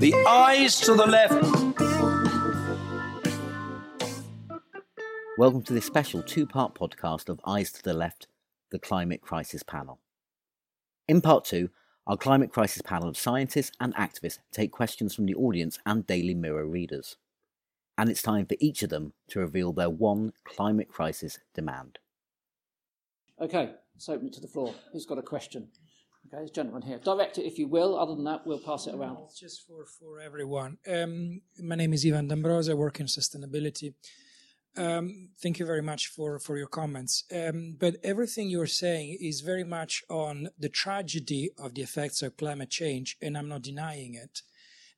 The eyes to the left. Welcome to this special two-part podcast of Eyes to the Left, the Climate Crisis Panel. In part two, our Climate Crisis Panel of scientists and activists take questions from the audience and Daily Mirror readers. And it's time for each of them to reveal their one climate crisis demand. OK, let's open it to the floor. Who's got a question? OK, there's a gentleman here. Direct it if you will. Other than that, we'll pass it around. It's just for everyone. My name is Ivan D'Ambrose. I work in sustainability. Thank you very much for your comments. But everything you're saying is very much on the tragedy of the effects of climate change, and I'm not denying it,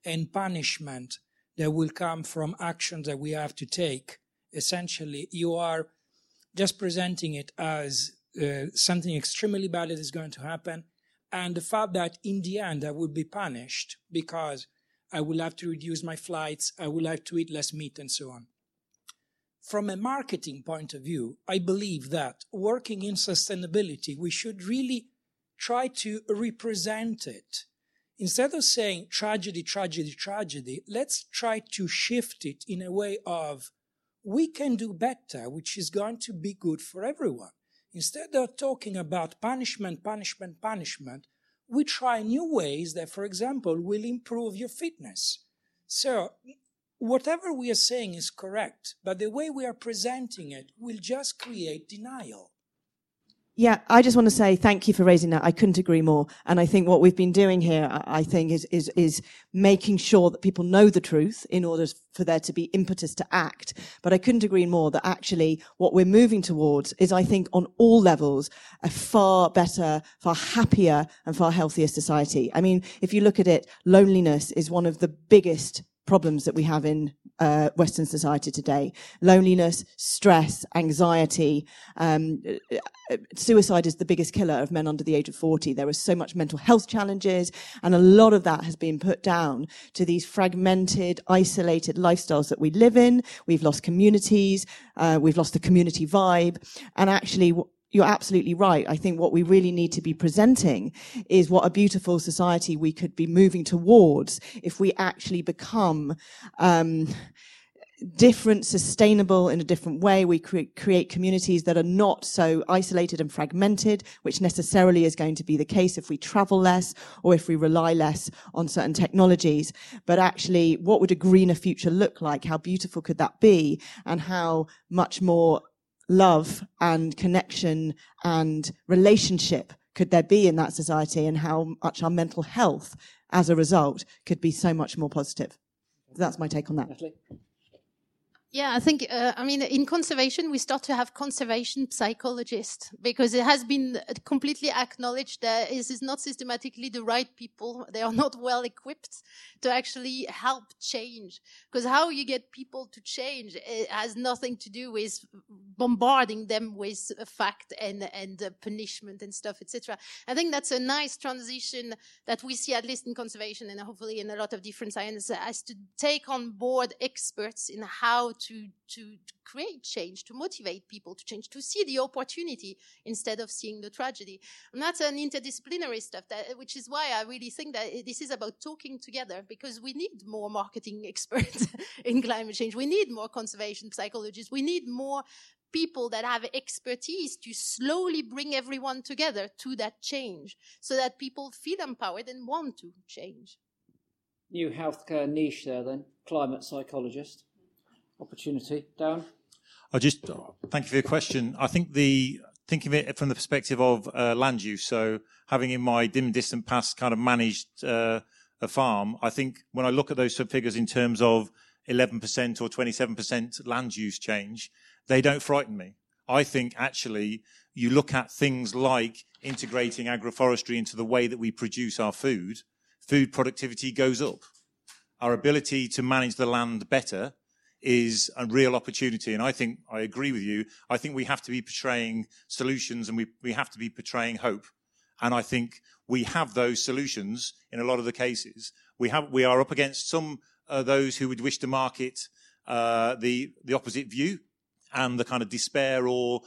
and punishment that will come from actions that we have to take. Essentially, you are just presenting it as something extremely bad that is going to happen, and the fact that in the end I will be punished because I will have to reduce my flights, I will have to eat less meat, and so on. From a marketing point of view, I believe that working in sustainability, we should really try to represent it. Instead of saying tragedy, tragedy, tragedy, let's try to shift it in a way of we can do better, which is going to be good for everyone. Instead of talking about punishment, punishment, punishment, we try new ways that, for example, will improve your fitness. So whatever we are saying is correct, but the way we are presenting it will just create denial. Yeah, I just want to say thank you for raising that. I couldn't agree more. And I think what we've been doing here, I think, is making sure that people know the truth in order for there to be impetus to act. But I couldn't agree more that actually what we're moving towards is, I think, on all levels, a far better, far happier and far healthier society. I mean, if you look at it, loneliness is one of the biggest problems that we have in Western society today. Loneliness, stress, anxiety, suicide is the biggest killer of men under the age of 40. There are so much mental health challenges, and a lot of that has been put down to these fragmented, isolated lifestyles that we live in. We've lost communities, we've lost the community vibe, and actually you're absolutely right. I think what we really need to be presenting is what a beautiful society we could be moving towards if we actually become different, sustainable in a different way. We create communities that are not so isolated and fragmented, which necessarily is going to be the case if we travel less or if we rely less on certain technologies. But actually, what would a greener future look like? How beautiful could that be? And how much more love and connection and relationship could there be in that society, and how much our mental health as a result could be so much more positive. That's my take on that. Yeah, I think, in conservation, we start to have conservation psychologists, because it has been completely acknowledged that it is not systematically the right people. They are not well equipped to actually help change, because how you get people to change, it has nothing to do with bombarding them with fact and punishment and stuff, etc. I think that's a nice transition that we see, at least in conservation and hopefully in a lot of different science, as to take on board experts in how to create change, to motivate people to change, to see the opportunity instead of seeing the tragedy. And that's an interdisciplinary stuff, which is why I really think that this is about talking together, because we need more marketing experts in climate change. We need more conservation psychologists. We need more people that have expertise to slowly bring everyone together to that change, so that people feel empowered and want to change. New healthcare niche there then, climate psychologist. Opportunity. Darren? Thank you for your question. I think thinking of it from the perspective of land use, so having in my dim, distant past kind of managed a farm, I think when I look at those figures in terms of 11% or 27% land use change, they don't frighten me. I think actually you look at things like integrating agroforestry into the way that we produce our food, food productivity goes up. Our ability to manage the land better is a real opportunity. And I think I agree with you. I think we have to be portraying solutions, and we have to be portraying hope. And I think we have those solutions in a lot of the cases. We are up against some of those who would wish to market the opposite view and the kind of despair or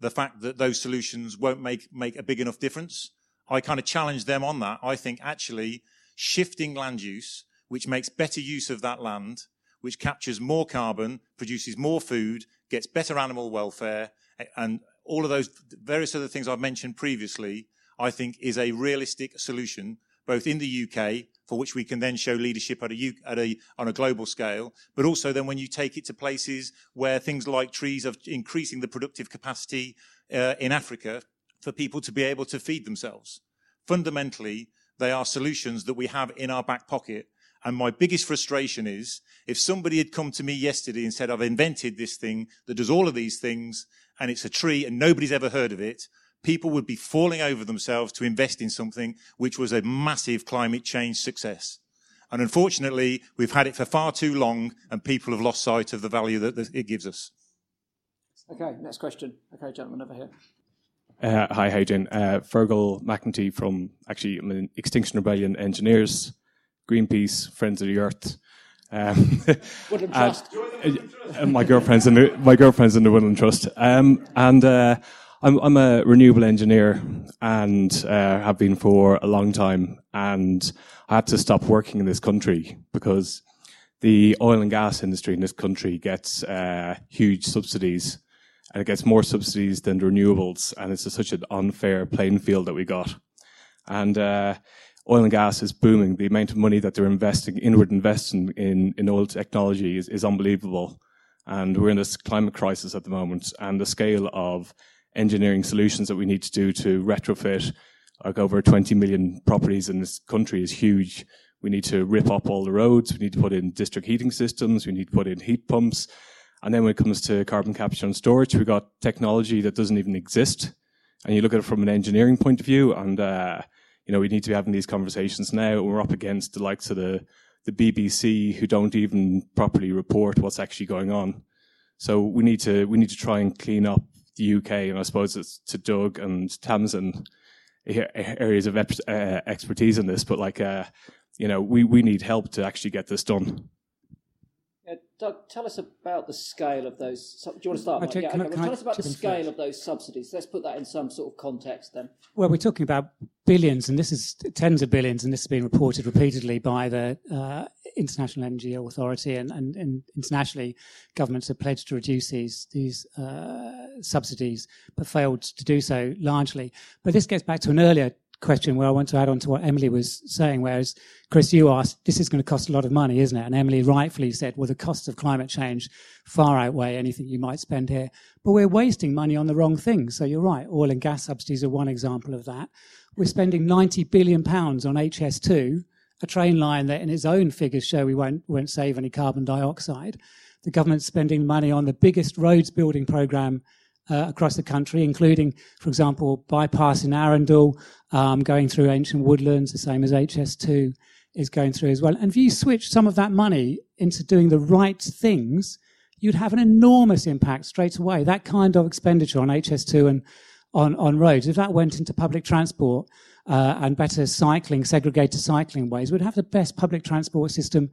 the fact that those solutions won't make a big enough difference. I kind of challenge them on that. I think actually shifting land use, which makes better use of that land, which captures more carbon, produces more food, gets better animal welfare, and all of those various other things I've mentioned previously, I think is a realistic solution, both in the UK, for which we can then show leadership on a global scale, but also then when you take it to places where things like trees are increasing the productive capacity in Africa for people to be able to feed themselves. Fundamentally, they are solutions that we have in our back pocket. And my biggest frustration is if somebody had come to me yesterday and said, I've invented this thing that does all of these things and it's a tree and nobody's ever heard of it, people would be falling over themselves to invest in something which was a massive climate change success. And unfortunately, we've had it for far too long and people have lost sight of the value that it gives us. Okay, next question. Okay, gentlemen over here. Hi, how you doing? Fergal McEntee from, actually, I'm an Extinction Rebellion engineers, Greenpeace, Friends of the Earth. Woodland Trust. My girlfriend's in the Woodland Trust. I'm a renewable engineer and have been for a long time, and I had to stop working in this country because the oil and gas industry in this country gets huge subsidies, and it gets more subsidies than the renewables, and it's such an unfair playing field that we got. And oil and gas is booming. The amount of money that they're investing in oil technology is unbelievable, and we're in this climate crisis at the moment, and the scale of engineering solutions that we need to do to retrofit like over 20 million properties in this country is huge. We need to rip up all the roads, we need to put in district heating systems, we need to put in heat pumps. And then when it comes to carbon capture and storage, we've got technology that doesn't even exist. And you look at it from an engineering point of view, and we need to be having these conversations now. We're up against the likes of the BBC, who don't even properly report what's actually going on. So we need to try and clean up the UK, and I suppose it's to Doug and Tamsin areas of expertise in this, but we need help to actually get this done. Yeah, Doug, tell us about the scale of those. Do you want to start? Tell us about the scale of those subsidies. Let's put that in some sort of context then. Well, we're talking about billions, and this is tens of billions, and this has been reported repeatedly by the International Energy Authority, and internationally governments have pledged to reduce these subsidies, but failed to do so largely. But this gets back to an earlier question where I want to add on to what Emily was saying, whereas, Chris, you asked, this is going to cost a lot of money, isn't it? And Emily rightfully said, well, the costs of climate change far outweigh anything you might spend here. But we're wasting money on the wrong things. So you're right, oil and gas subsidies are one example of that. We're spending £90 billion on HS2, a train line that in its own figures show we won't save any carbon dioxide. The government's spending money on the biggest roads building programme across the country, including, for example, bypassing Arundel, going through ancient woodlands, the same as HS2 is going through as well. And if you switch some of that money into doing the right things, you'd have an enormous impact straight away. That kind of expenditure on HS2 and on roads, if that went into public transport, and better cycling, segregated cycling ways, we'd have the best public transport system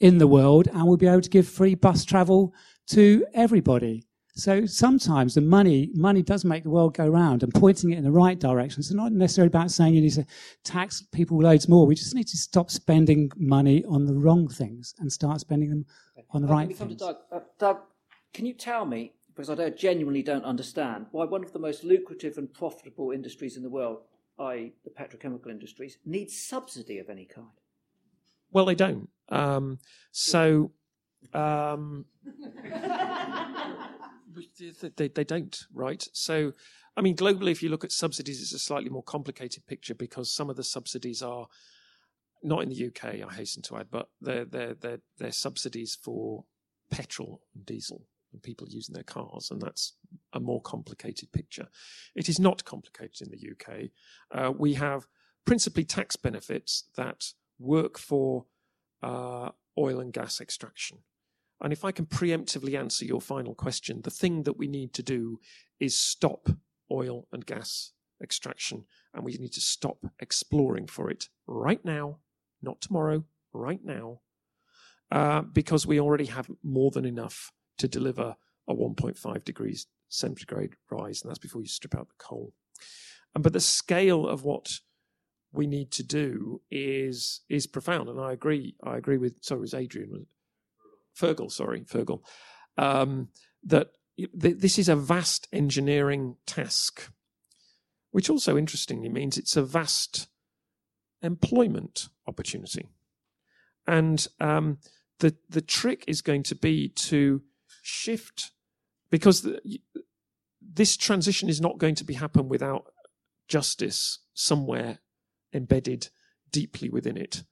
in the world, and we'll be able to give free bus travel to everybody. So sometimes the money does make the world go round, and pointing it in the right direction. It's not necessarily about saying you need to tax people loads more. We just need to stop spending money on the wrong things and start spending them on the right things. Doug, can you tell me, because I genuinely don't understand, why one of the most lucrative and profitable industries in the world, i.e. the petrochemical industries, need subsidy of any kind? Well, they don't. They don't, right? So, I mean, globally, if you look at subsidies, it's a slightly more complicated picture because some of the subsidies are not in the UK, I hasten to add, but they're subsidies for petrol and diesel and people using their cars, and that's a more complicated picture. It is not complicated in the UK. We have principally tax benefits that work for oil and gas extraction. And if I can preemptively answer your final question, the thing that we need to do is stop oil and gas extraction, and we need to stop exploring for it right now, not tomorrow, right now, because we already have more than enough to deliver a 1.5 degrees centigrade rise, and that's before you strip out the coal. But the scale of what we need to do is profound, and I agree with, sorry, it was Adrian, was it? Fergal, that this is a vast engineering task, which also interestingly means it's a vast employment opportunity. And the trick is going to be to shift, because this transition is not going to be happen without justice somewhere embedded deeply within it.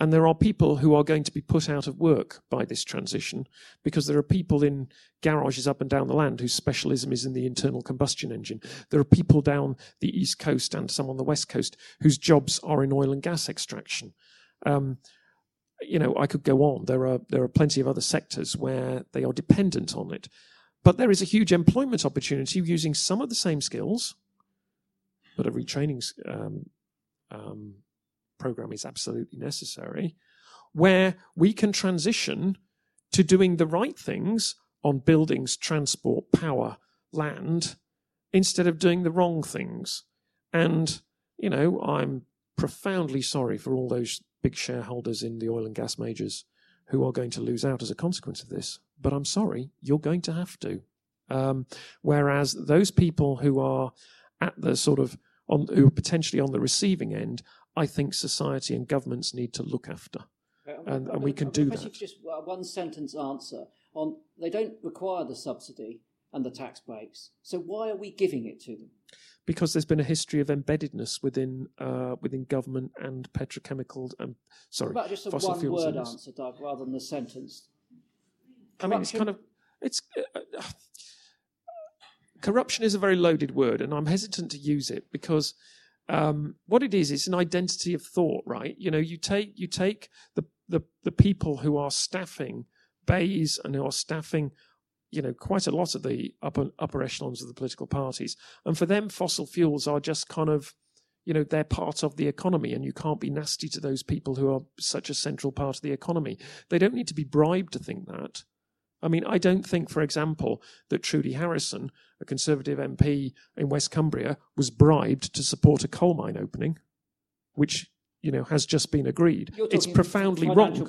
And there are people who are going to be put out of work by this transition, because there are people in garages up and down the land whose specialism is in the internal combustion engine. There are people down the East Coast and some on the West Coast whose jobs are in oil and gas extraction. I could go on. There are plenty of other sectors where they are dependent on it. But there is a huge employment opportunity using some of the same skills, but a retraining program is absolutely necessary, where we can transition to doing the right things on buildings, transport, power, land, instead of doing the wrong things. And, I'm profoundly sorry for all those big shareholders in the oil and gas majors who are going to lose out as a consequence of this. But I'm sorry, you're going to have to. Whereas those people who are at the who are potentially on the receiving end, I think society and governments need to look after. And we can do that. If you could just one sentence answer on, they don't require the subsidy and the tax breaks, so why are we giving it to them? Because there's been a history of embeddedness within government and petrochemical and just a fossil fuels. One word answer, Doug, rather than the sentence. Corruption. I mean, corruption is a very loaded word, and I'm hesitant to use it because what it is, it's an identity of thought, right? You take the people who are staffing bays and who are staffing, quite a lot of the upper echelons of the political parties, and for them, fossil fuels are just they're part of the economy, and you can't be nasty to those people who are such a central part of the economy. They don't need to be bribed to think that. I mean, I don't think, for example, that Trudy Harrison, a Conservative MP in West Cumbria, was bribed to support a coal mine opening, which has just been agreed. It's profoundly wrong. We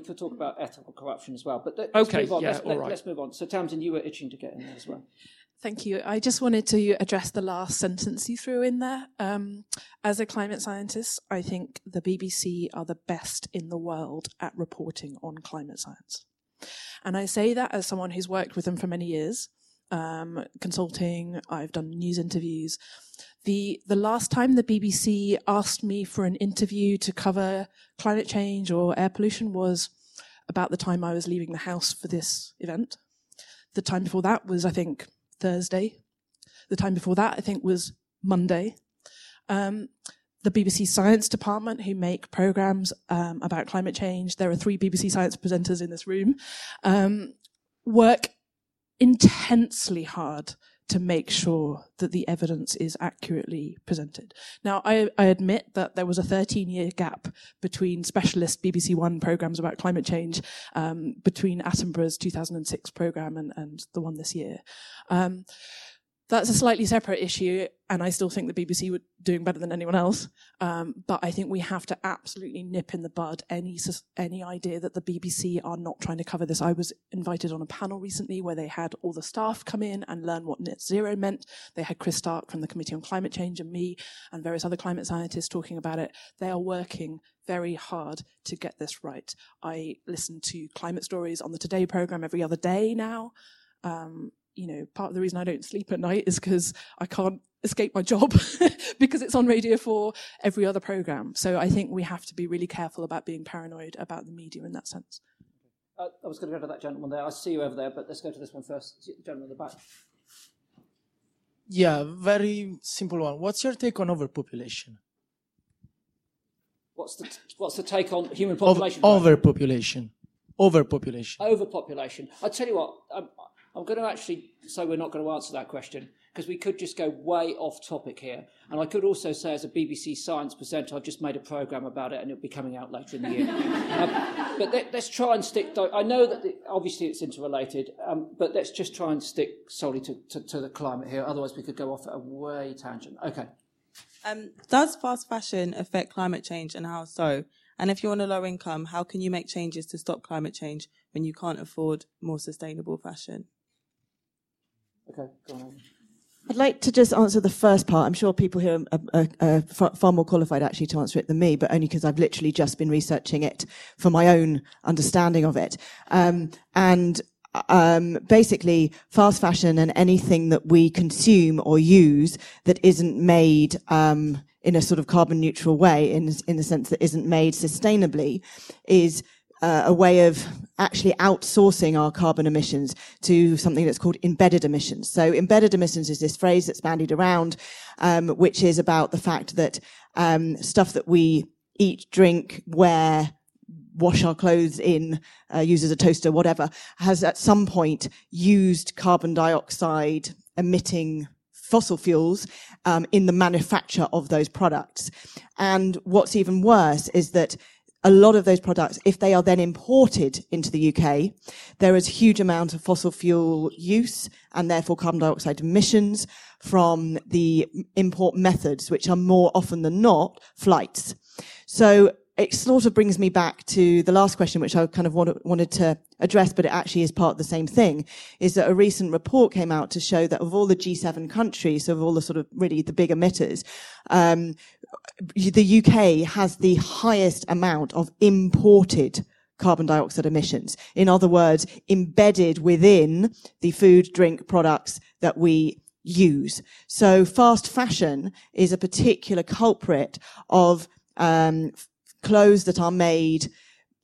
could talk about ethical corruption as well. But let's move on. So, Tamsin, you were itching to get in there as well. Thank you. I just wanted to address the last sentence you threw in there. As a climate scientist, I think the BBC are the best in the world at reporting on climate science. And I say that as someone who's worked with them for many years, consulting, I've done news interviews. The last time the BBC asked me for an interview to cover climate change or air pollution was about the time I was leaving the house for this event. The time before that was, I think, Thursday. The time before that, I think, was Monday. The BBC Science Department, who make programmes about climate change, there are 3 BBC Science presenters in this room, work intensely hard to make sure that the evidence is accurately presented. Now, I admit that there was a 13-year gap between specialist BBC One programmes about climate change, between Attenborough's 2006 programme and the one this year. That's a slightly separate issue, and I still think the BBC were doing better than anyone else. But I think we have to absolutely nip in the bud any idea that the BBC are not trying to cover this. I was invited on a panel recently where they had all the staff come in and learn what net zero meant. They had Chris Stark from the Committee on Climate Change and me and various other climate scientists talking about it. They are working very hard to get this right. I listen to climate stories on the Today programme every other day now. Part of the reason I don't sleep at night is because I can't escape my job because it's on Radio 4 every other programme. So I think we have to be really careful about being paranoid about the media in that sense. Okay. I was going to go to that gentleman there. I see you over there, but let's go to this one first. The gentleman in the back. Yeah, very simple one. What's your take on overpopulation? What's the take on human population? Overpopulation. I tell you what... I'm going to actually say we're not going to answer that question because we could just go way off topic here. And I could also say, as a BBC science presenter, I've just made a programme about it and it'll be coming out later in the year. But let's try and stick... I know that obviously it's interrelated, but let's just try and stick solely to the climate here. Otherwise, we could go off at a way tangent. OK. Does fast fashion affect climate change, and how so? And if you're on a low income, how can you make changes to stop climate change when you can't afford more sustainable fashion? Okay, go on. I'd like to just answer the first part. I'm sure people here are far more qualified actually to answer it than me, but only because I've literally just been researching it for my own understanding of it. Basically, fast fashion and anything that we consume or use that isn't made in a sort of carbon neutral way, in the sense that isn't made sustainably, is a way of actually outsourcing our carbon emissions to something that's called embedded emissions. So embedded emissions is this phrase that's bandied around, which is about the fact that stuff that we eat, drink, wear, wash our clothes in, use as a toaster, whatever, has at some point used carbon dioxide emitting fossil fuels in the manufacture of those products. And what's even worse is that a lot of those products, if they are then imported into the UK, there is a huge amount of fossil fuel use and therefore carbon dioxide emissions from the import methods, which are more often than not flights. So it sort of brings me back to the last question, which I kind of wanted to address, but it actually is part of the same thing, is that a recent report came out to show that of all the G7 countries, so of all the sort of really the big emitters, the UK has the highest amount of imported carbon dioxide emissions. In other words, embedded within the food, drink products that we use. So fast fashion is a particular culprit of clothes that are made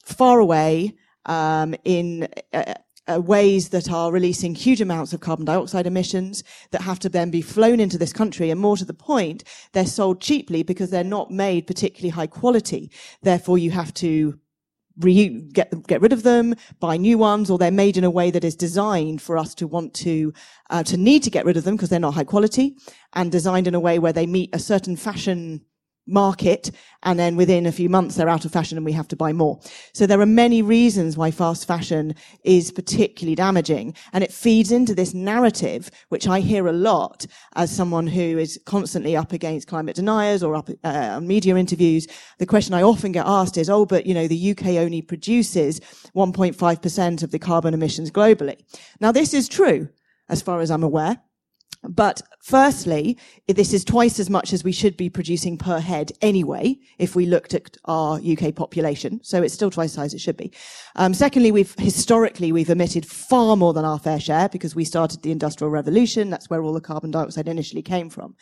far away in ways that are releasing huge amounts of carbon dioxide emissions that have to then be flown into this country. And more to the point, they're sold cheaply because they're not made particularly high quality. Therefore, you have to get rid of them, buy new ones, or they're made in a way that is designed for us to want to need to get rid of them because they're not high quality, and designed in a way where they meet a certain fashion market, and then within a few months they're out of fashion and we have to buy more. So there are many reasons why fast fashion is particularly damaging, and it feeds into this narrative, which I hear a lot as someone who is constantly up against climate deniers or up on media interviews. The question I often get asked is, oh, but you know, the UK only produces 1.5% of the carbon emissions globally. Now, this is true as far as I'm aware. But firstly, this is twice as much as we should be producing per head anyway, if we looked at our UK population. So it's still twice the size it should be. Secondly, historically we've emitted far more than our fair share because we started the Industrial Revolution. That's where all the carbon dioxide initially came from.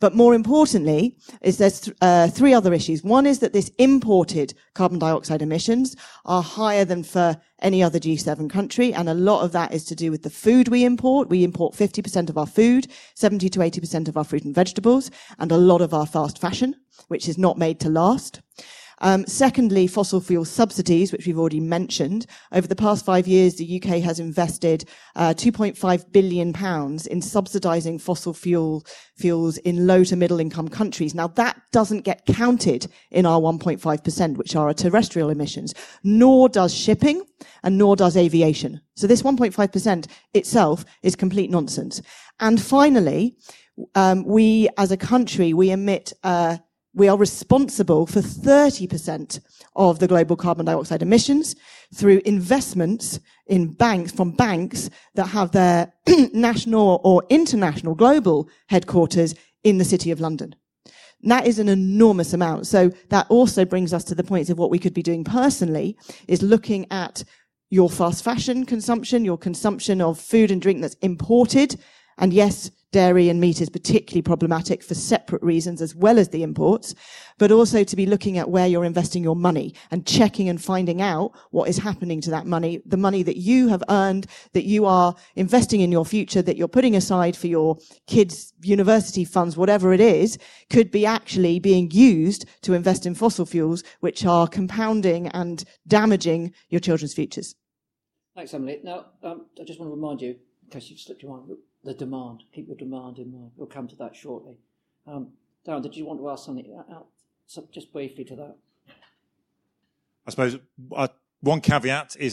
But more importantly, is there's three other issues. One is that this imported carbon dioxide emissions are higher than for any other G7 country, and a lot of that is to do with the food we import. We import 50% of our food, 70 to 80% of our fruit and vegetables, and a lot of our fast fashion, which is not made to last. Secondly, fossil fuel subsidies, which we've already mentioned. Over the past 5 years, the UK has invested £2.5 billion in subsidising fossil fuels in low to middle income countries. Now, that doesn't get counted in our 1.5%, which are our terrestrial emissions, nor does shipping and nor does aviation. So this 1.5% itself is complete nonsense. And finally, we as a country, we are responsible for 30% of the global carbon dioxide emissions through investments in banks that have their national or international global headquarters in the City of London. And that is an enormous amount. So that also brings us to the point of what we could be doing personally is looking at your fast fashion consumption, your consumption of food and drink that's imported. And yes, dairy and meat is particularly problematic for separate reasons as well as the imports, but also to be looking at where you're investing your money and checking and finding out what is happening to that money, the money that you have earned, that you are investing in your future, that you're putting aside for your kids' university funds, whatever it is, could be actually being used to invest in fossil fuels, which are compounding and damaging your children's futures. Thanks, Emily. Now, I just want to remind you, in case you've slipped your mind, the demand, keep the demand in mind. We'll come to that shortly. Darren, did you want to ask something? Just briefly to that. I suppose one caveat is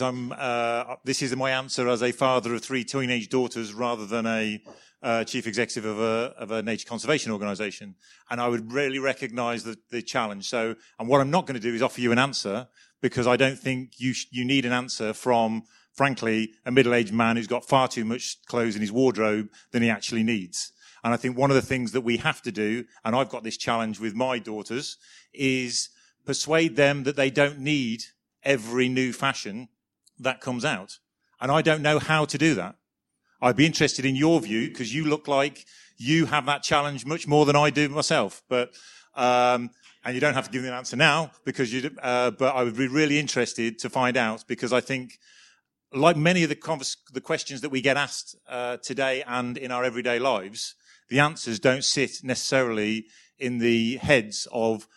this is my answer as a father of three teenage daughters rather than a chief executive of a nature conservation organisation. And I would really recognise the challenge. So, and what I'm not going to do is offer you an answer, because I don't think you need an answer from, frankly, a middle-aged man who's got far too much clothes in his wardrobe than he actually needs. And I think one of the things that we have to do, and I've got this challenge with my daughters, is persuade them that they don't need every new fashion that comes out. And I don't know how to do that. I'd be interested in your view, because you look like you have that challenge much more than I do myself. But and you don't have to give me an answer now, because but I would be really interested to find out, because I think, like many of the questions that we get asked today and in our everyday lives, the answers don't sit necessarily in the heads of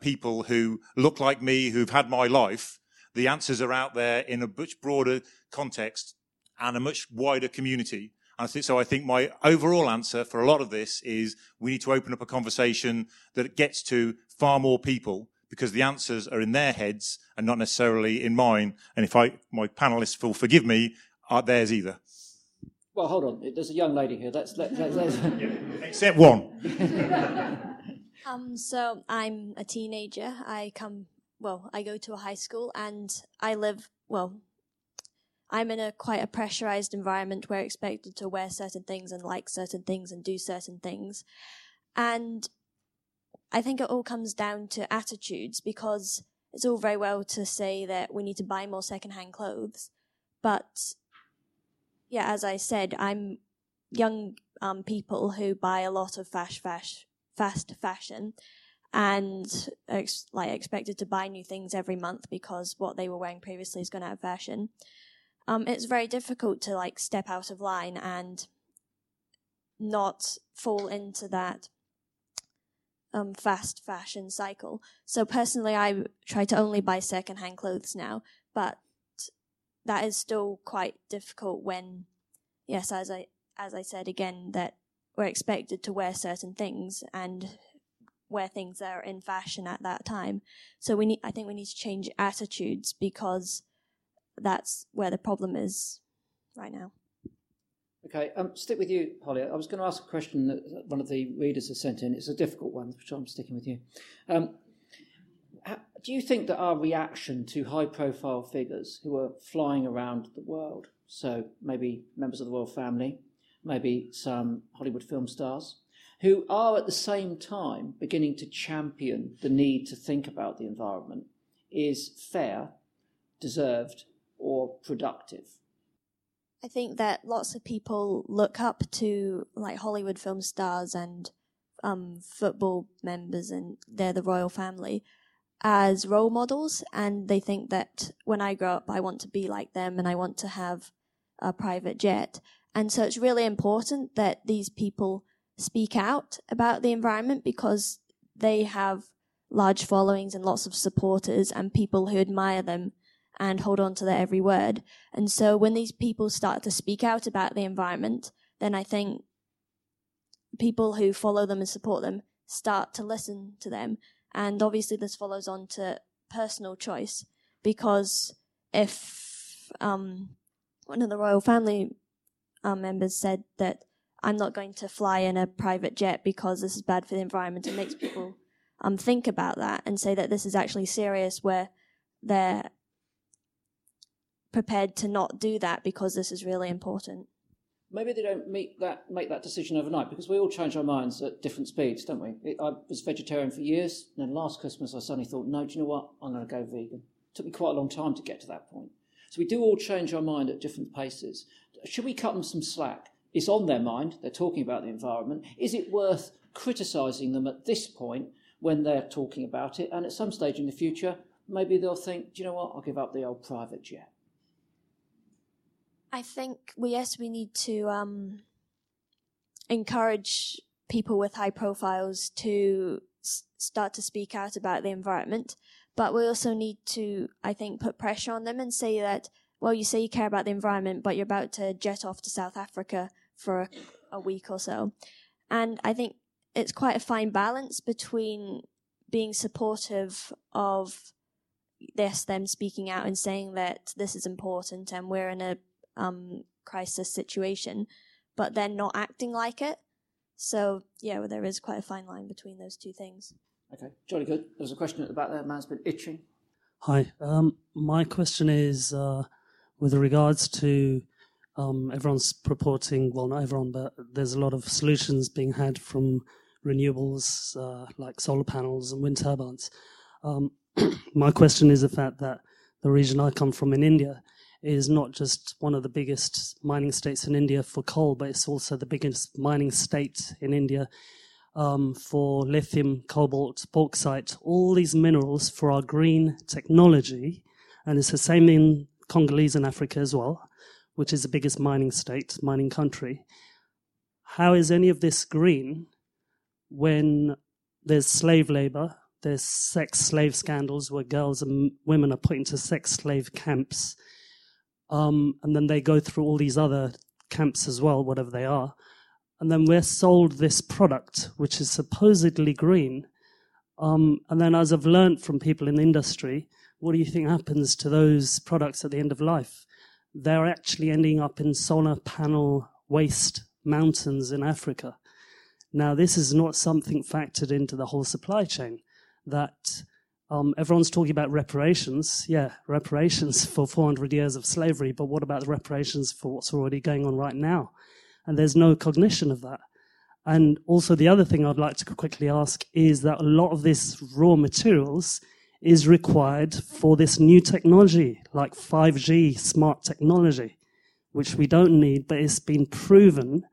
people who look like me, who've had my life. The answers are out there in a much broader context and a much wider community. And so I think my overall answer for a lot of this is we need to open up a conversation that gets to far more people, because the answers are in their heads and not necessarily in mine. And if my panellists will forgive me, aren't theirs either. Well, hold on. There's a young lady here. Let's except one. So I'm a teenager. I go to a high school, and I'm in quite a pressurized environment where I'm expected to wear certain things and like certain things and do certain things. And I think it all comes down to attitudes, because it's all very well to say that we need to buy more secondhand clothes. But yeah, as I said, I'm young people who buy a lot of fast fashion and expected to buy new things every month because what they were wearing previously has gone out of fashion. It's very difficult to step out of line and not fall into that fast fashion cycle. So personally, I try to only buy secondhand clothes now, but that is still quite difficult when, yes, as I said again, that we're expected to wear certain things and wear things that are in fashion at that time. So I think we need to change attitudes, because that's where the problem is right now. Okay, stick with you, Holly. I was going to ask a question that one of the readers has sent in. It's a difficult one, which I'm sticking with you. Do you think that our reaction to high-profile figures who are flying around the world, so maybe members of the royal family, maybe some Hollywood film stars, who are at the same time beginning to champion the need to think about the environment, is fair, deserved, or productive? I think that lots of people look up to Hollywood film stars and football members, and they're the royal family, as role models, and they think that when I grow up I want to be like them and I want to have a private jet. And so it's really important that these people speak out about the environment, because they have large followings and lots of supporters and people who admire them and hold on to their every word. And so when these people start to speak out about the environment, then I think people who follow them and support them start to listen to them. And obviously this follows on to personal choice, because if one of the royal family members said that I'm not going to fly in a private jet because this is bad for the environment, it makes people think about that and say that this is actually serious, where they're prepared to not do that because this is really important. Maybe they don't make that decision overnight, because we all change our minds at different speeds, don't we? I was vegetarian for years, and then last Christmas I suddenly thought, no, do you know what? I'm going to go vegan. It took me quite a long time to get to that point. So we do all change our mind at different paces. Should we cut them some slack? It's on their mind. They're talking about the environment. Is it worth criticising them at this point when they're talking about it? And at some stage in the future, maybe they'll think, do you know what? I'll give up the old private jet. I think, we need to encourage people with high profiles to start to speak out about the environment. But we also need to, I think, put pressure on them and say that, well, you say you care about the environment, but you're about to jet off to South Africa for a week or so. And I think it's quite a fine balance between being supportive of this, them speaking out and saying that this is important and we're in a crisis situation, but then not acting like it. So, yeah, well, there is quite a fine line between those two things. Okay, jolly good. There's a question at the back there. Man's been itching. Hi. My question is with regards to everyone's purporting, well, not everyone, but there's a lot of solutions being had from renewables like solar panels and wind turbines. My question is the fact that the region I come from in India is not just one of the biggest mining states in India for coal, but it's also the biggest mining state in India for lithium, cobalt, bauxite, all these minerals for our green technology. And it's the same in Congolese and Africa as well, which is the biggest mining state, mining country. How is any of this green when there's slave labor, there's sex slave scandals where girls and women are put into sex slave camps, and then they go through all these other camps as well, whatever they are, and then we're sold this product, which is supposedly green, and then as I've learned from people in the industry, what do you think happens to those products at the end of life? They're actually ending up in solar panel waste mountains in Africa. Now, this is not something factored into the whole supply chain, that everyone's talking about reparations. Yeah, reparations for 400 years of slavery, but what about reparations for what's already going on right now? And there's no cognition of that. And also the other thing I'd like to quickly ask is that a lot of this raw materials is required for this new technology, like 5G smart technology, which we don't need, but it's been proven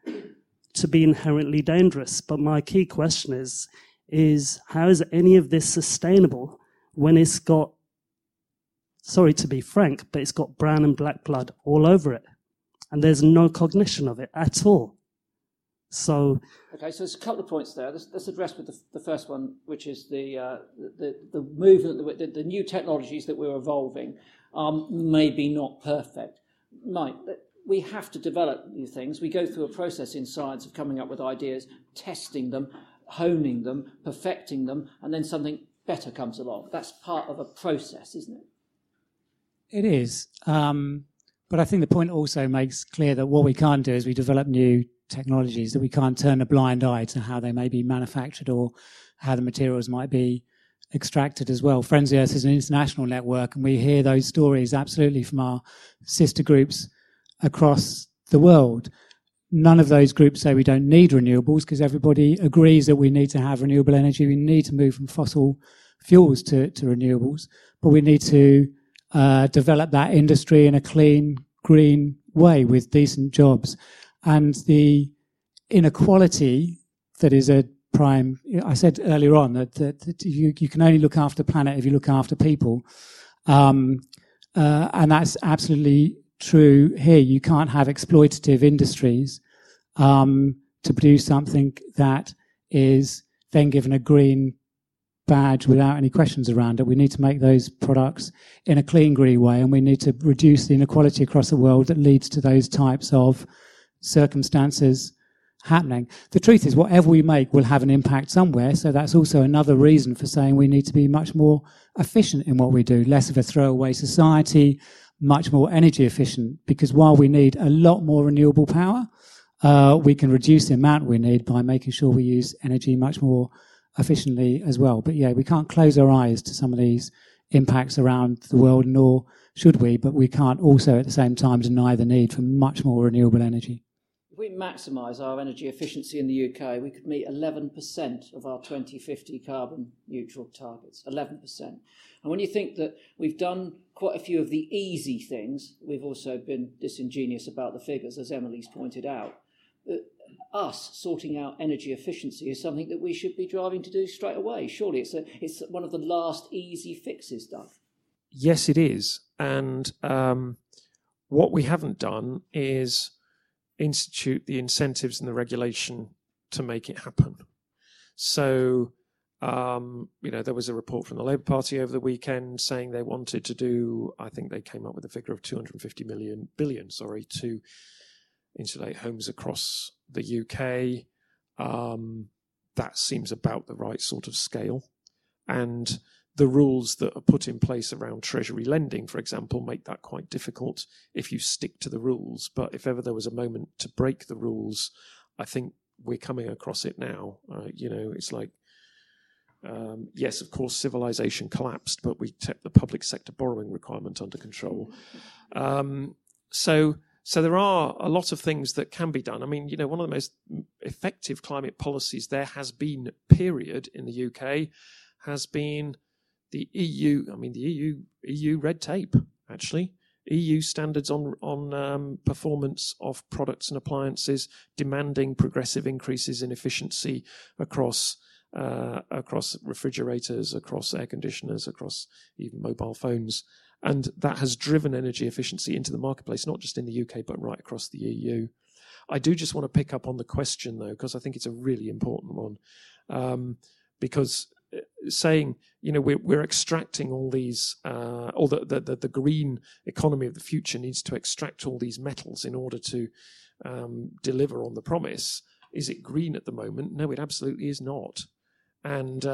to be inherently dangerous. But my key question is how is any of this sustainable when it's got, sorry to be frank, but it's got brown and black blood all over it, and there's no cognition of it at all? So, okay, so there's a couple of points there. Let's address with the first one, which is the movement, the new technologies that we're evolving maybe not perfect. Mike, we have to develop new things. We go through a process in science of coming up with ideas, testing them, honing them, perfecting them, and then something better comes along. That's part of a process, isn't it? It is. But I think the point also makes clear that what we can't do is we develop new technologies, that we can't turn a blind eye to how they may be manufactured or how the materials might be extracted as well. Friends of the Earth is an international network, and we hear those stories absolutely from our sister groups across the world. None of those groups say we don't need renewables, because everybody agrees that we need to have renewable energy. We need to move from fossil fuels to renewables, but we need to develop that industry in a clean, green way with decent jobs. And the inequality that is a prime, I said earlier on that you can only look after the planet if you look after people. And that's absolutely true here. You can't have exploitative industries to produce something that is then given a green badge without any questions around it. We need to make those products in a clean, green way, and we need to reduce the inequality across the world that leads to those types of circumstances happening. The truth is, whatever we make will have an impact somewhere, so that's also another reason for saying we need to be much more efficient in what we do, less of a throwaway society, much more energy efficient, because while we need a lot more renewable power, we can reduce the amount we need by making sure we use energy much more efficiently as well. But yeah, we can't close our eyes to some of these impacts around the world, nor should we, but we can't also at the same time deny the need for much more renewable energy. If we maximise our energy efficiency in the UK, we could meet 11% of our 2050 carbon neutral targets, 11%. And when you think that we've done quite a few of the easy things, we've also been disingenuous about the figures, as Emily's pointed out. Us sorting out energy efficiency is something that we should be driving to do straight away. Surely it's one of the last easy fixes, Doug. Yes, it is. And what we haven't done is institute the incentives and the regulation to make it happen. So, there was a report from the Labour Party over the weekend saying they wanted to do, I think they came up with a figure of 250 billion to insulate homes across the UK. That seems about the right sort of scale. And the rules that are put in place around treasury lending, for example, make that quite difficult if you stick to the rules. But if ever there was a moment to break the rules, I think we're coming across it now. It's like, yes, of course, civilization collapsed, but we kept the public sector borrowing requirement under control. So there are a lot of things that can be done. I mean, one of the most effective climate policies there has been, period, in the UK, has been the EU. I mean, the EU red tape, actually. EU standards on performance of products and appliances, demanding progressive increases in efficiency across refrigerators, across air conditioners, across even mobile phones. And that has driven energy efficiency into the marketplace, not just in the UK, but right across the EU. I do just want to pick up on the question, though, because I think it's a really important one. Because saying, we're extracting all these, or the green economy of the future needs to extract all these metals in order to deliver on the promise. Is it green at the moment? No, it absolutely is not. And,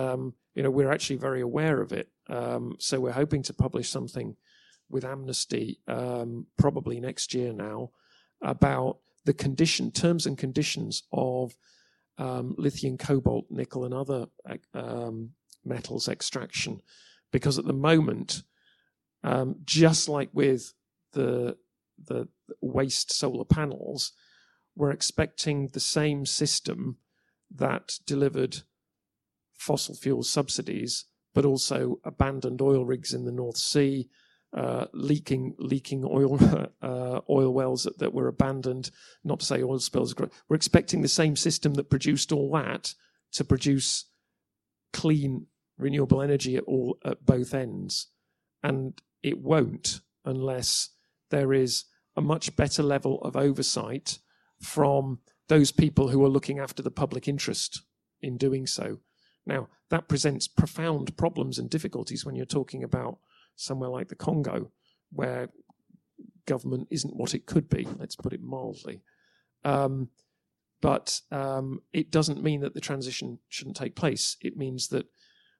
we're actually very aware of it. So we're hoping to publish something with Amnesty probably next year now about the terms and conditions of lithium, cobalt, nickel and other metals extraction. Because at the moment, just like with the waste solar panels, we're expecting the same system that delivered fossil fuel subsidies, but also abandoned oil rigs in the North Sea, leaking oil oil wells that were abandoned, not to say oil spills. We're expecting the same system that produced all that to produce clean, renewable energy at both ends. And it won't unless there is a much better level of oversight from those people who are looking after the public interest in doing so. Now, that presents profound problems and difficulties when you're talking about somewhere like the Congo, where government isn't what it could be, let's put it mildly. But it doesn't mean that the transition shouldn't take place. It means that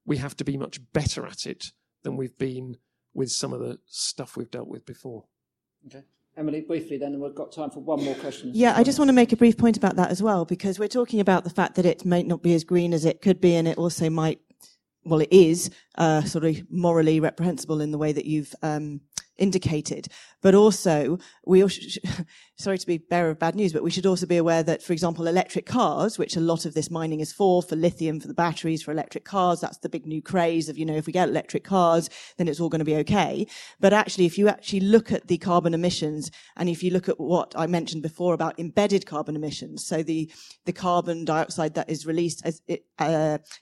we have to be much better at it than we've been with some of the stuff we've dealt with before. Okay. Emily, briefly then, and we've got time for one more question. Yeah, I just want to make a brief point about that as well, because we're talking about the fact that it might not be as green as it could be, and it also might, well, it is sort of morally reprehensible in the way that you've indicated. But also, sorry to be bearer of bad news, but we should also be aware that, for example, electric cars, which a lot of this mining is for lithium, for the batteries, for electric cars, that's the big new craze of, if we get electric cars, then it's all going to be okay. But actually, if you actually look at the carbon emissions, and if you look at what I mentioned before about embedded carbon emissions, so the carbon dioxide that is released as it,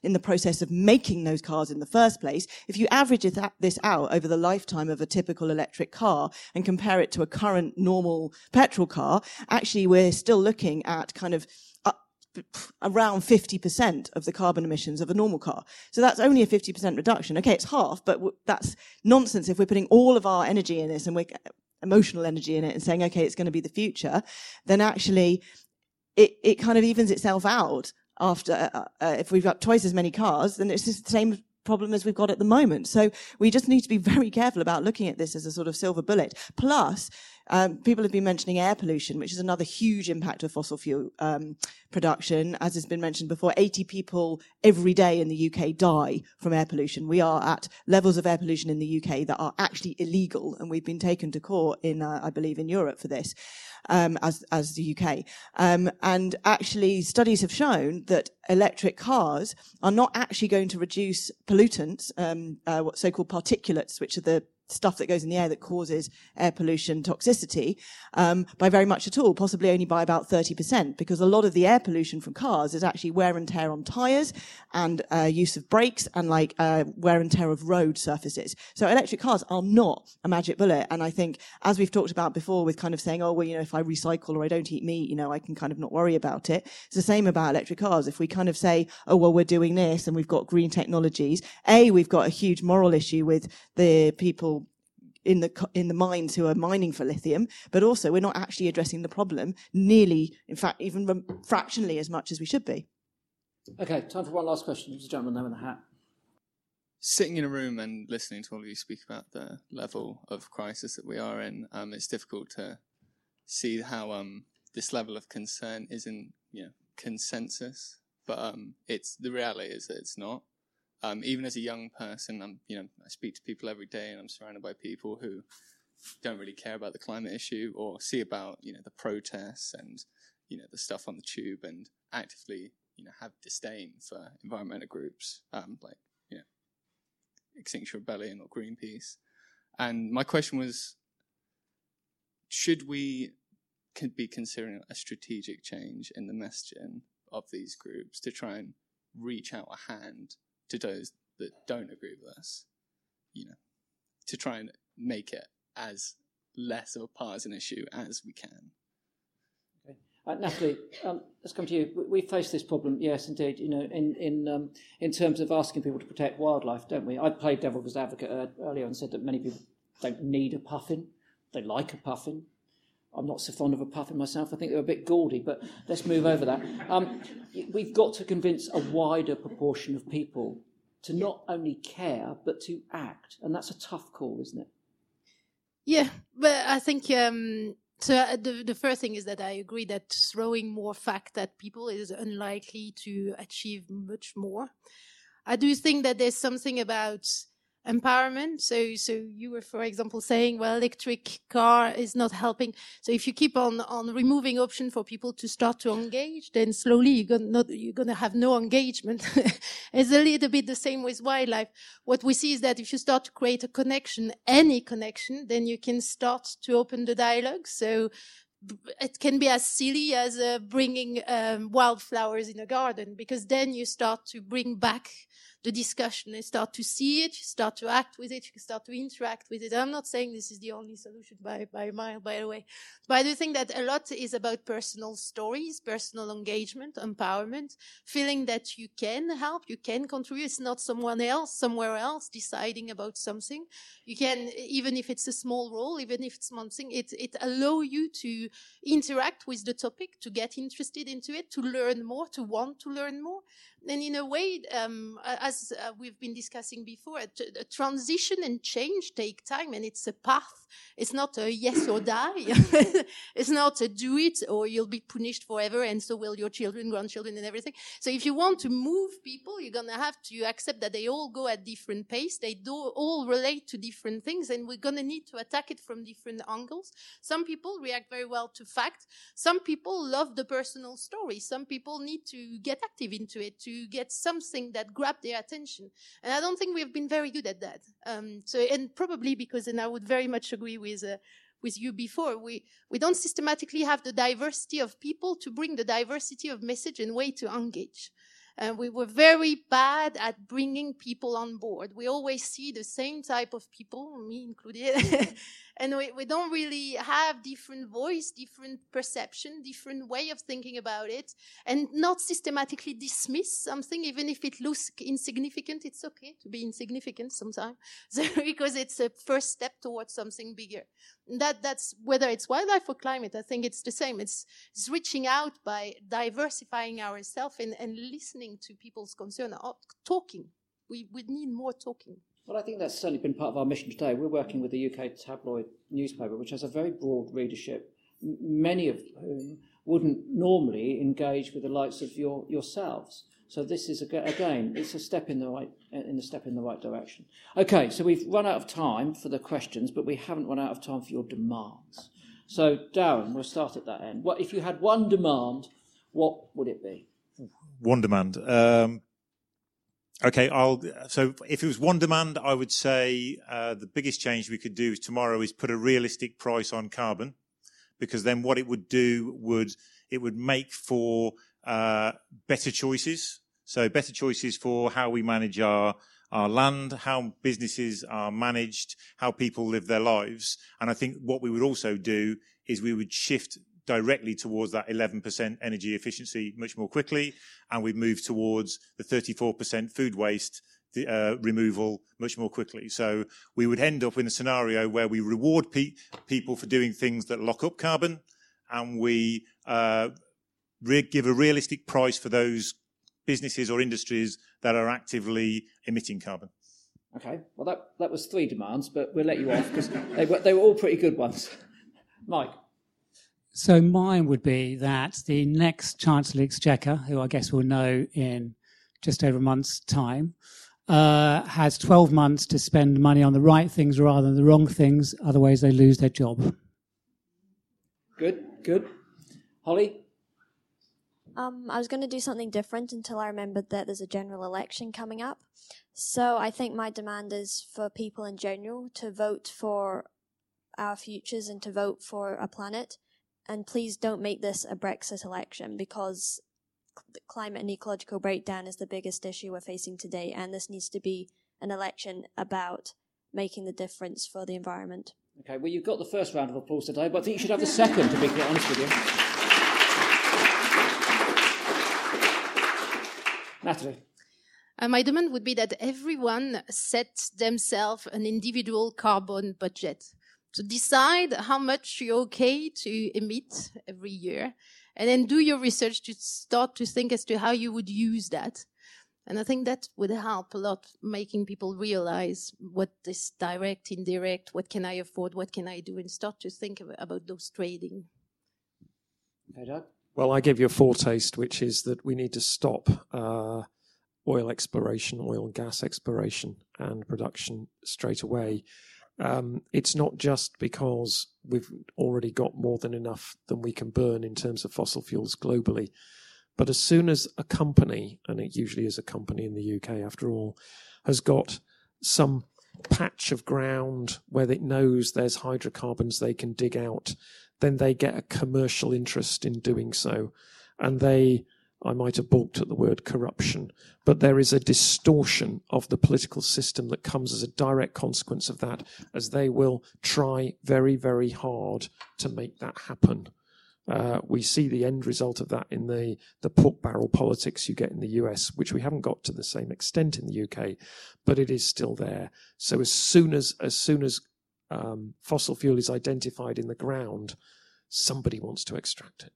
in the process of making those cars in the first place, if you average this out over the lifetime of a typical electric car and compare it to a current normal petrol car, actually we're still looking at kind of around 50% of the carbon emissions of a normal car. So that's only a 50% reduction. Okay, it's half, but that's nonsense if we're putting all of our energy in this and we're emotional energy in it and saying, okay, it's going to be the future, then actually it kind of evens itself out after if we've got twice as many cars, then it's just the same problem as we've got at the moment. So we just need to be very careful about looking at this as a sort of silver bullet. Plus, people have been mentioning air pollution, which is another huge impact of fossil fuel production. As has been mentioned before, 80 people every day in the UK die from air pollution. We are at levels of air pollution in the UK that are actually illegal, and we've been taken to court in, I believe, in Europe for this, as the UK. And actually, studies have shown that electric cars are not actually going to reduce pollutants, what so-called particulates, which are the stuff that goes in the air that causes air pollution toxicity, by very much at all, possibly only by about 30%, because a lot of the air pollution from cars is actually wear and tear on tyres and use of brakes and wear and tear of road surfaces. So electric cars are not a magic bullet. And I think, as we've talked about before with kind of saying, if I recycle or I don't eat meat, I can kind of not worry about it. It's the same about electric cars. If we kind of say, we're doing this and we've got green technologies, we've got a huge moral issue with the people in the mines who are mining for lithium, but also we're not actually addressing the problem nearly, in fact, even fractionally as much as we should be. Okay, time for one last question. There's a gentleman there in the hat. Sitting in a room and listening to all of you speak about the level of crisis that we are in, it's difficult to see how this level of concern isn't, consensus. But it's the reality is that it's not. Even as a young person, I speak to people every day, and I'm surrounded by people who don't really care about the climate issue or see about the protests and the stuff on the tube, and actively have disdain for environmental groups like Extinction Rebellion or Greenpeace. And my question was, should we be considering a strategic change in the messaging of these groups to try and reach out a hand to those that don't agree with us, to try and make it as less of a partisan issue as we can? Okay. Natalie, let's come to you. We face this problem, yes, indeed, in terms of asking people to protect wildlife, don't we? I played devil's advocate earlier and said that many people don't need a puffin, they like a puffin. I'm not so fond of a puffin myself. I think they're a bit gaudy, but let's move over that. We've got to convince a wider proportion of people to not only care, but to act. And that's a tough call, isn't it? Yeah, but I think... So the first thing is that I agree that throwing more fact at people is unlikely to achieve much more. I do think that there's something about... empowerment. So you were, for example, saying, well, electric car is not helping. So if you keep on removing option for people to start to engage, then slowly you're gonna have no engagement. It's a little bit the same with wildlife. What we see is that if you start to create a connection, any connection, then you can start to open the dialogue. So it can be as silly as bringing wildflowers in a garden, because then you start to bring back the discussion. You start to see it, you start to act with it, you start to interact with it. I'm not saying this is the only solution by a mile, by the way. But I do think that a lot is about personal stories, personal engagement, empowerment, feeling that you can help, you can contribute. It's not someone else, somewhere else deciding about something. You can, even if it's a small role, even if it's something, it allows you to interact with the topic, to get interested into it, to learn more, to want to learn more. And in a way, as we've been discussing before, a transition and change take time, and it's a path. It's not a yes or die. It's not a do it or you'll be punished forever, and so will your children, grandchildren, and everything. So if you want to move people, you're going to have to accept that they all go at different pace. They do all relate to different things, and we're going to need to attack it from different angles. Some people react very well to fact. Some people love the personal story. Some people need to get active into it, to get something that grabbed their attention. And I don't think we've been very good at that. And probably because, and I would very much agree with you before, we don't systematically have the diversity of people to bring the diversity of message and way to engage. We were very bad at bringing people on board. We always see the same type of people, me included, and we don't really have different voice, different perception, different way of thinking about it, and not systematically dismiss something, even if it looks insignificant. It's okay to be insignificant sometimes, because it's a first step towards something bigger. That's whether it's wildlife or climate. I think it's the same. It's reaching out by diversifying ourselves and listening to people's concern, talking. We need more talking. Well, I think that's certainly been part of our mission today. We're working with the UK tabloid newspaper, which has a very broad readership, many of whom wouldn't normally engage with the likes of yourselves. So this is again, it's a step in the right direction. Okay, so we've run out of time for the questions, but we haven't run out of time for your demands. So Darren, we'll start at that end. What if you had one demand? What would it be? One demand. So if it was one demand, I would say the biggest change we could do is tomorrow is put a realistic price on carbon, because then what it would do would make for better choices. So better choices for how we manage our land, how businesses are managed, how people live their lives. And I think what we would also do is we would shift directly towards that 11% energy efficiency much more quickly, and we've moved towards the 34% food waste removal much more quickly. So we would end up in a scenario where we reward people for doing things that lock up carbon, and we give a realistic price for those businesses or industries that are actively emitting carbon. Okay, well, that was three demands, but we'll let you off because they were all pretty good ones. Mike? So mine would be that the next Chancellor Exchequer, who I guess we'll know in just over a month's time, has 12 months to spend money on the right things rather than the wrong things, otherwise they lose their job. Good. Holly? I was going to do something different until I remembered that there's a general election coming up. So I think my demand is for people in general to vote for our futures and to vote for a planet. And please don't make this a Brexit election, because climate and ecological breakdown is the biggest issue we're facing today. And this needs to be an election about making the difference for the environment. Okay, well, you've got the first round of applause today, but I think you should have the second, to be honest with you. Natalie? My demand would be that everyone set themselves an individual carbon budget to decide how much you're okay to emit every year, and then do your research to start to think as to how you would use that. And I think that would help a lot, making people realize what is direct, indirect, what can I afford, what can I do, and start to think about those trading. Okay, Doug? Well, I gave you a foretaste, which is that we need to stop oil and gas exploration and production straight away. It's not just because we've already got more than enough than we can burn in terms of fossil fuels globally. But as soon as a company, and it usually is a company in the UK after all, has got some patch of ground where it knows there's hydrocarbons they can dig out, then they get a commercial interest in doing so. And I might have balked at the word corruption, but there is a distortion of the political system that comes as a direct consequence of that, as they will try very, very hard to make that happen. We see the end result of that in the pork barrel politics you get in the US, which we haven't got to the same extent in the UK, but it is still there. So as soon as fossil fuel is identified in the ground, somebody wants to extract it.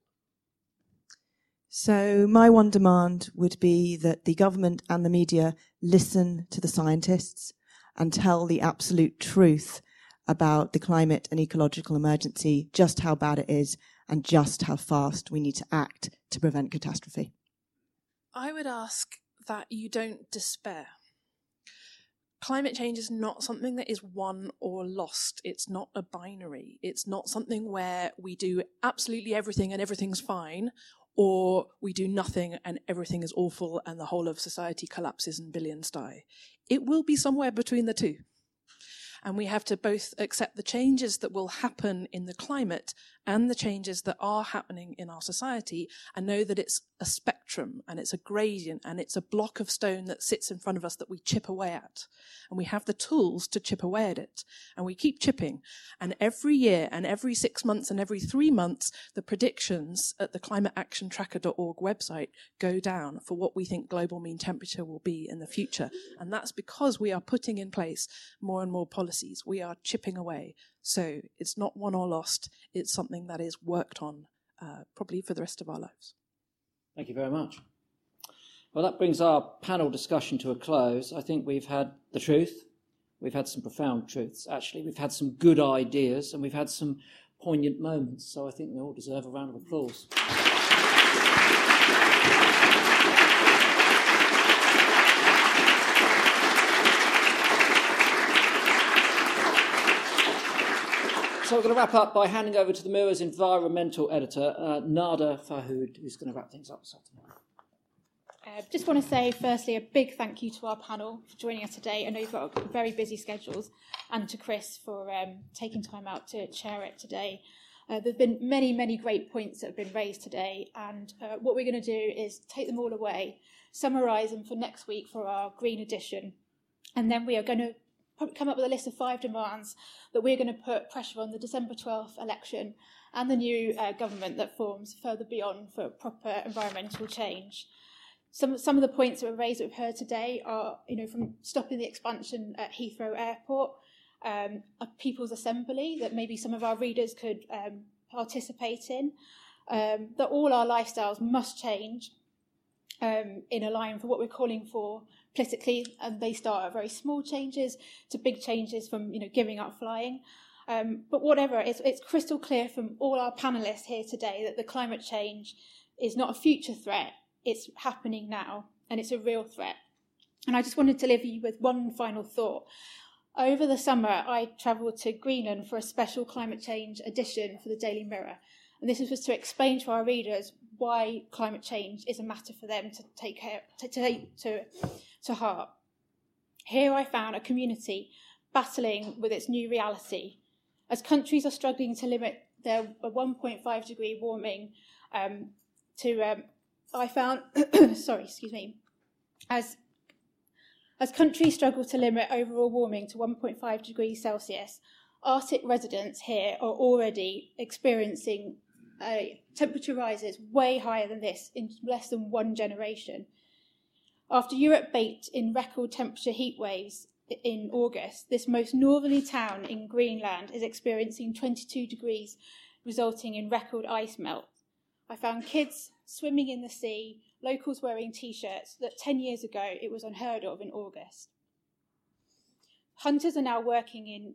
So my one demand would be that the government and the media listen to the scientists and tell the absolute truth about the climate and ecological emergency, just how bad it is and just how fast we need to act to prevent catastrophe. I would ask that you don't despair. Climate change is not something that is won or lost. It's not a binary. It's not something where we do absolutely everything and everything's fine, or we do nothing and everything is awful and the whole of society collapses and billions die. It will be somewhere between the two. And we have to both accept the changes that will happen in the climate and the changes that are happening in our society, and know that it's a spectrum and it's a gradient and it's a block of stone that sits in front of us that we chip away at. And we have the tools to chip away at it. And we keep chipping. And every year and every 6 months and every 3 months, the predictions at the climateactiontracker.org website go down for what we think global mean temperature will be in the future. And that's because we are putting in place more and more policies. We are chipping away. So it's not won or lost. It's something that is worked on probably for the rest of our lives. Thank you very much. Well, that brings our panel discussion to a close. I think we've had the truth. We've had some profound truths, actually. We've had some good ideas, and we've had some poignant moments. So I think they all deserve a round of applause. So we're going to wrap up by handing over to the Mirror's environmental editor, Nada Farhoud, who's going to wrap things up this afternoon. I just want to say, firstly, a big thank you to our panel for joining us today. I know you've got very busy schedules, and to Chris for taking time out to chair it today. There have been many, many great points that have been raised today, and what we're going to do is take them all away, summarise them for next week for our green edition, and then we are going to come up with a list of 5 demands that we're going to put pressure on the December 12th election and the new government that forms further beyond for proper environmental change. Some of the points that were raised that we've heard today are, from stopping the expansion at Heathrow Airport, a people's assembly that maybe some of our readers could participate in, that all our lifestyles must change in a line for what we're calling for politically, and they start at very small changes to big changes from, giving up flying. But whatever, it's crystal clear from all our panellists here today that the climate change is not a future threat. It's happening now, and it's a real threat. And I just wanted to leave you with one final thought. Over the summer, I travelled to Greenland for a special climate change edition for the Daily Mirror. And this was to explain to our readers why climate change is a matter for them to take to heart. Here I found a community battling with its new reality. As countries are struggling to limit their 1.5 degree warming As countries struggle to limit overall warming to 1.5 degrees Celsius, Arctic residents here are already experiencing temperature rises way higher than this in less than one generation. After Europe baked in record temperature heat waves in August, this most northerly town in Greenland is experiencing 22 degrees, resulting in record ice melt. I found kids swimming in the sea, locals wearing T-shirts that 10 years ago it was unheard of in August. Hunters are now working in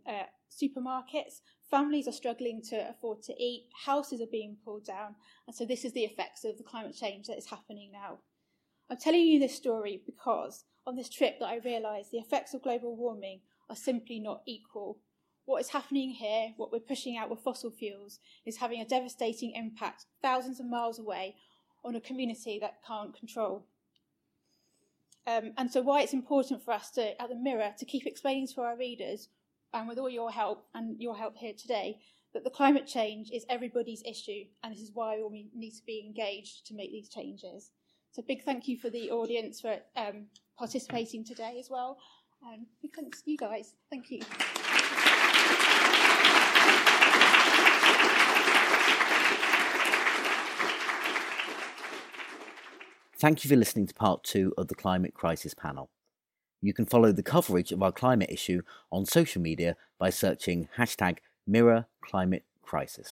supermarkets, families are struggling to afford to eat, houses are being pulled down, and so this is the effects of the climate change that is happening now. I'm telling you this story because on this trip that I realised the effects of global warming are simply not equal. What is happening here, what we're pushing out with fossil fuels, is having a devastating impact thousands of miles away on a community that can't control. And so why it's important for us to, at the Mirror, to keep explaining to our readers, and with all your help, and your help here today, that the climate change is everybody's issue, and this is why we need to be engaged to make these changes. So big thank you for the audience for participating today as well, and big thanks to you guys. Thank you. Thank you for listening to part 2 of the Climate Crisis panel. You can follow the coverage of our climate issue on social media by searching #MirrorClimateCrisis.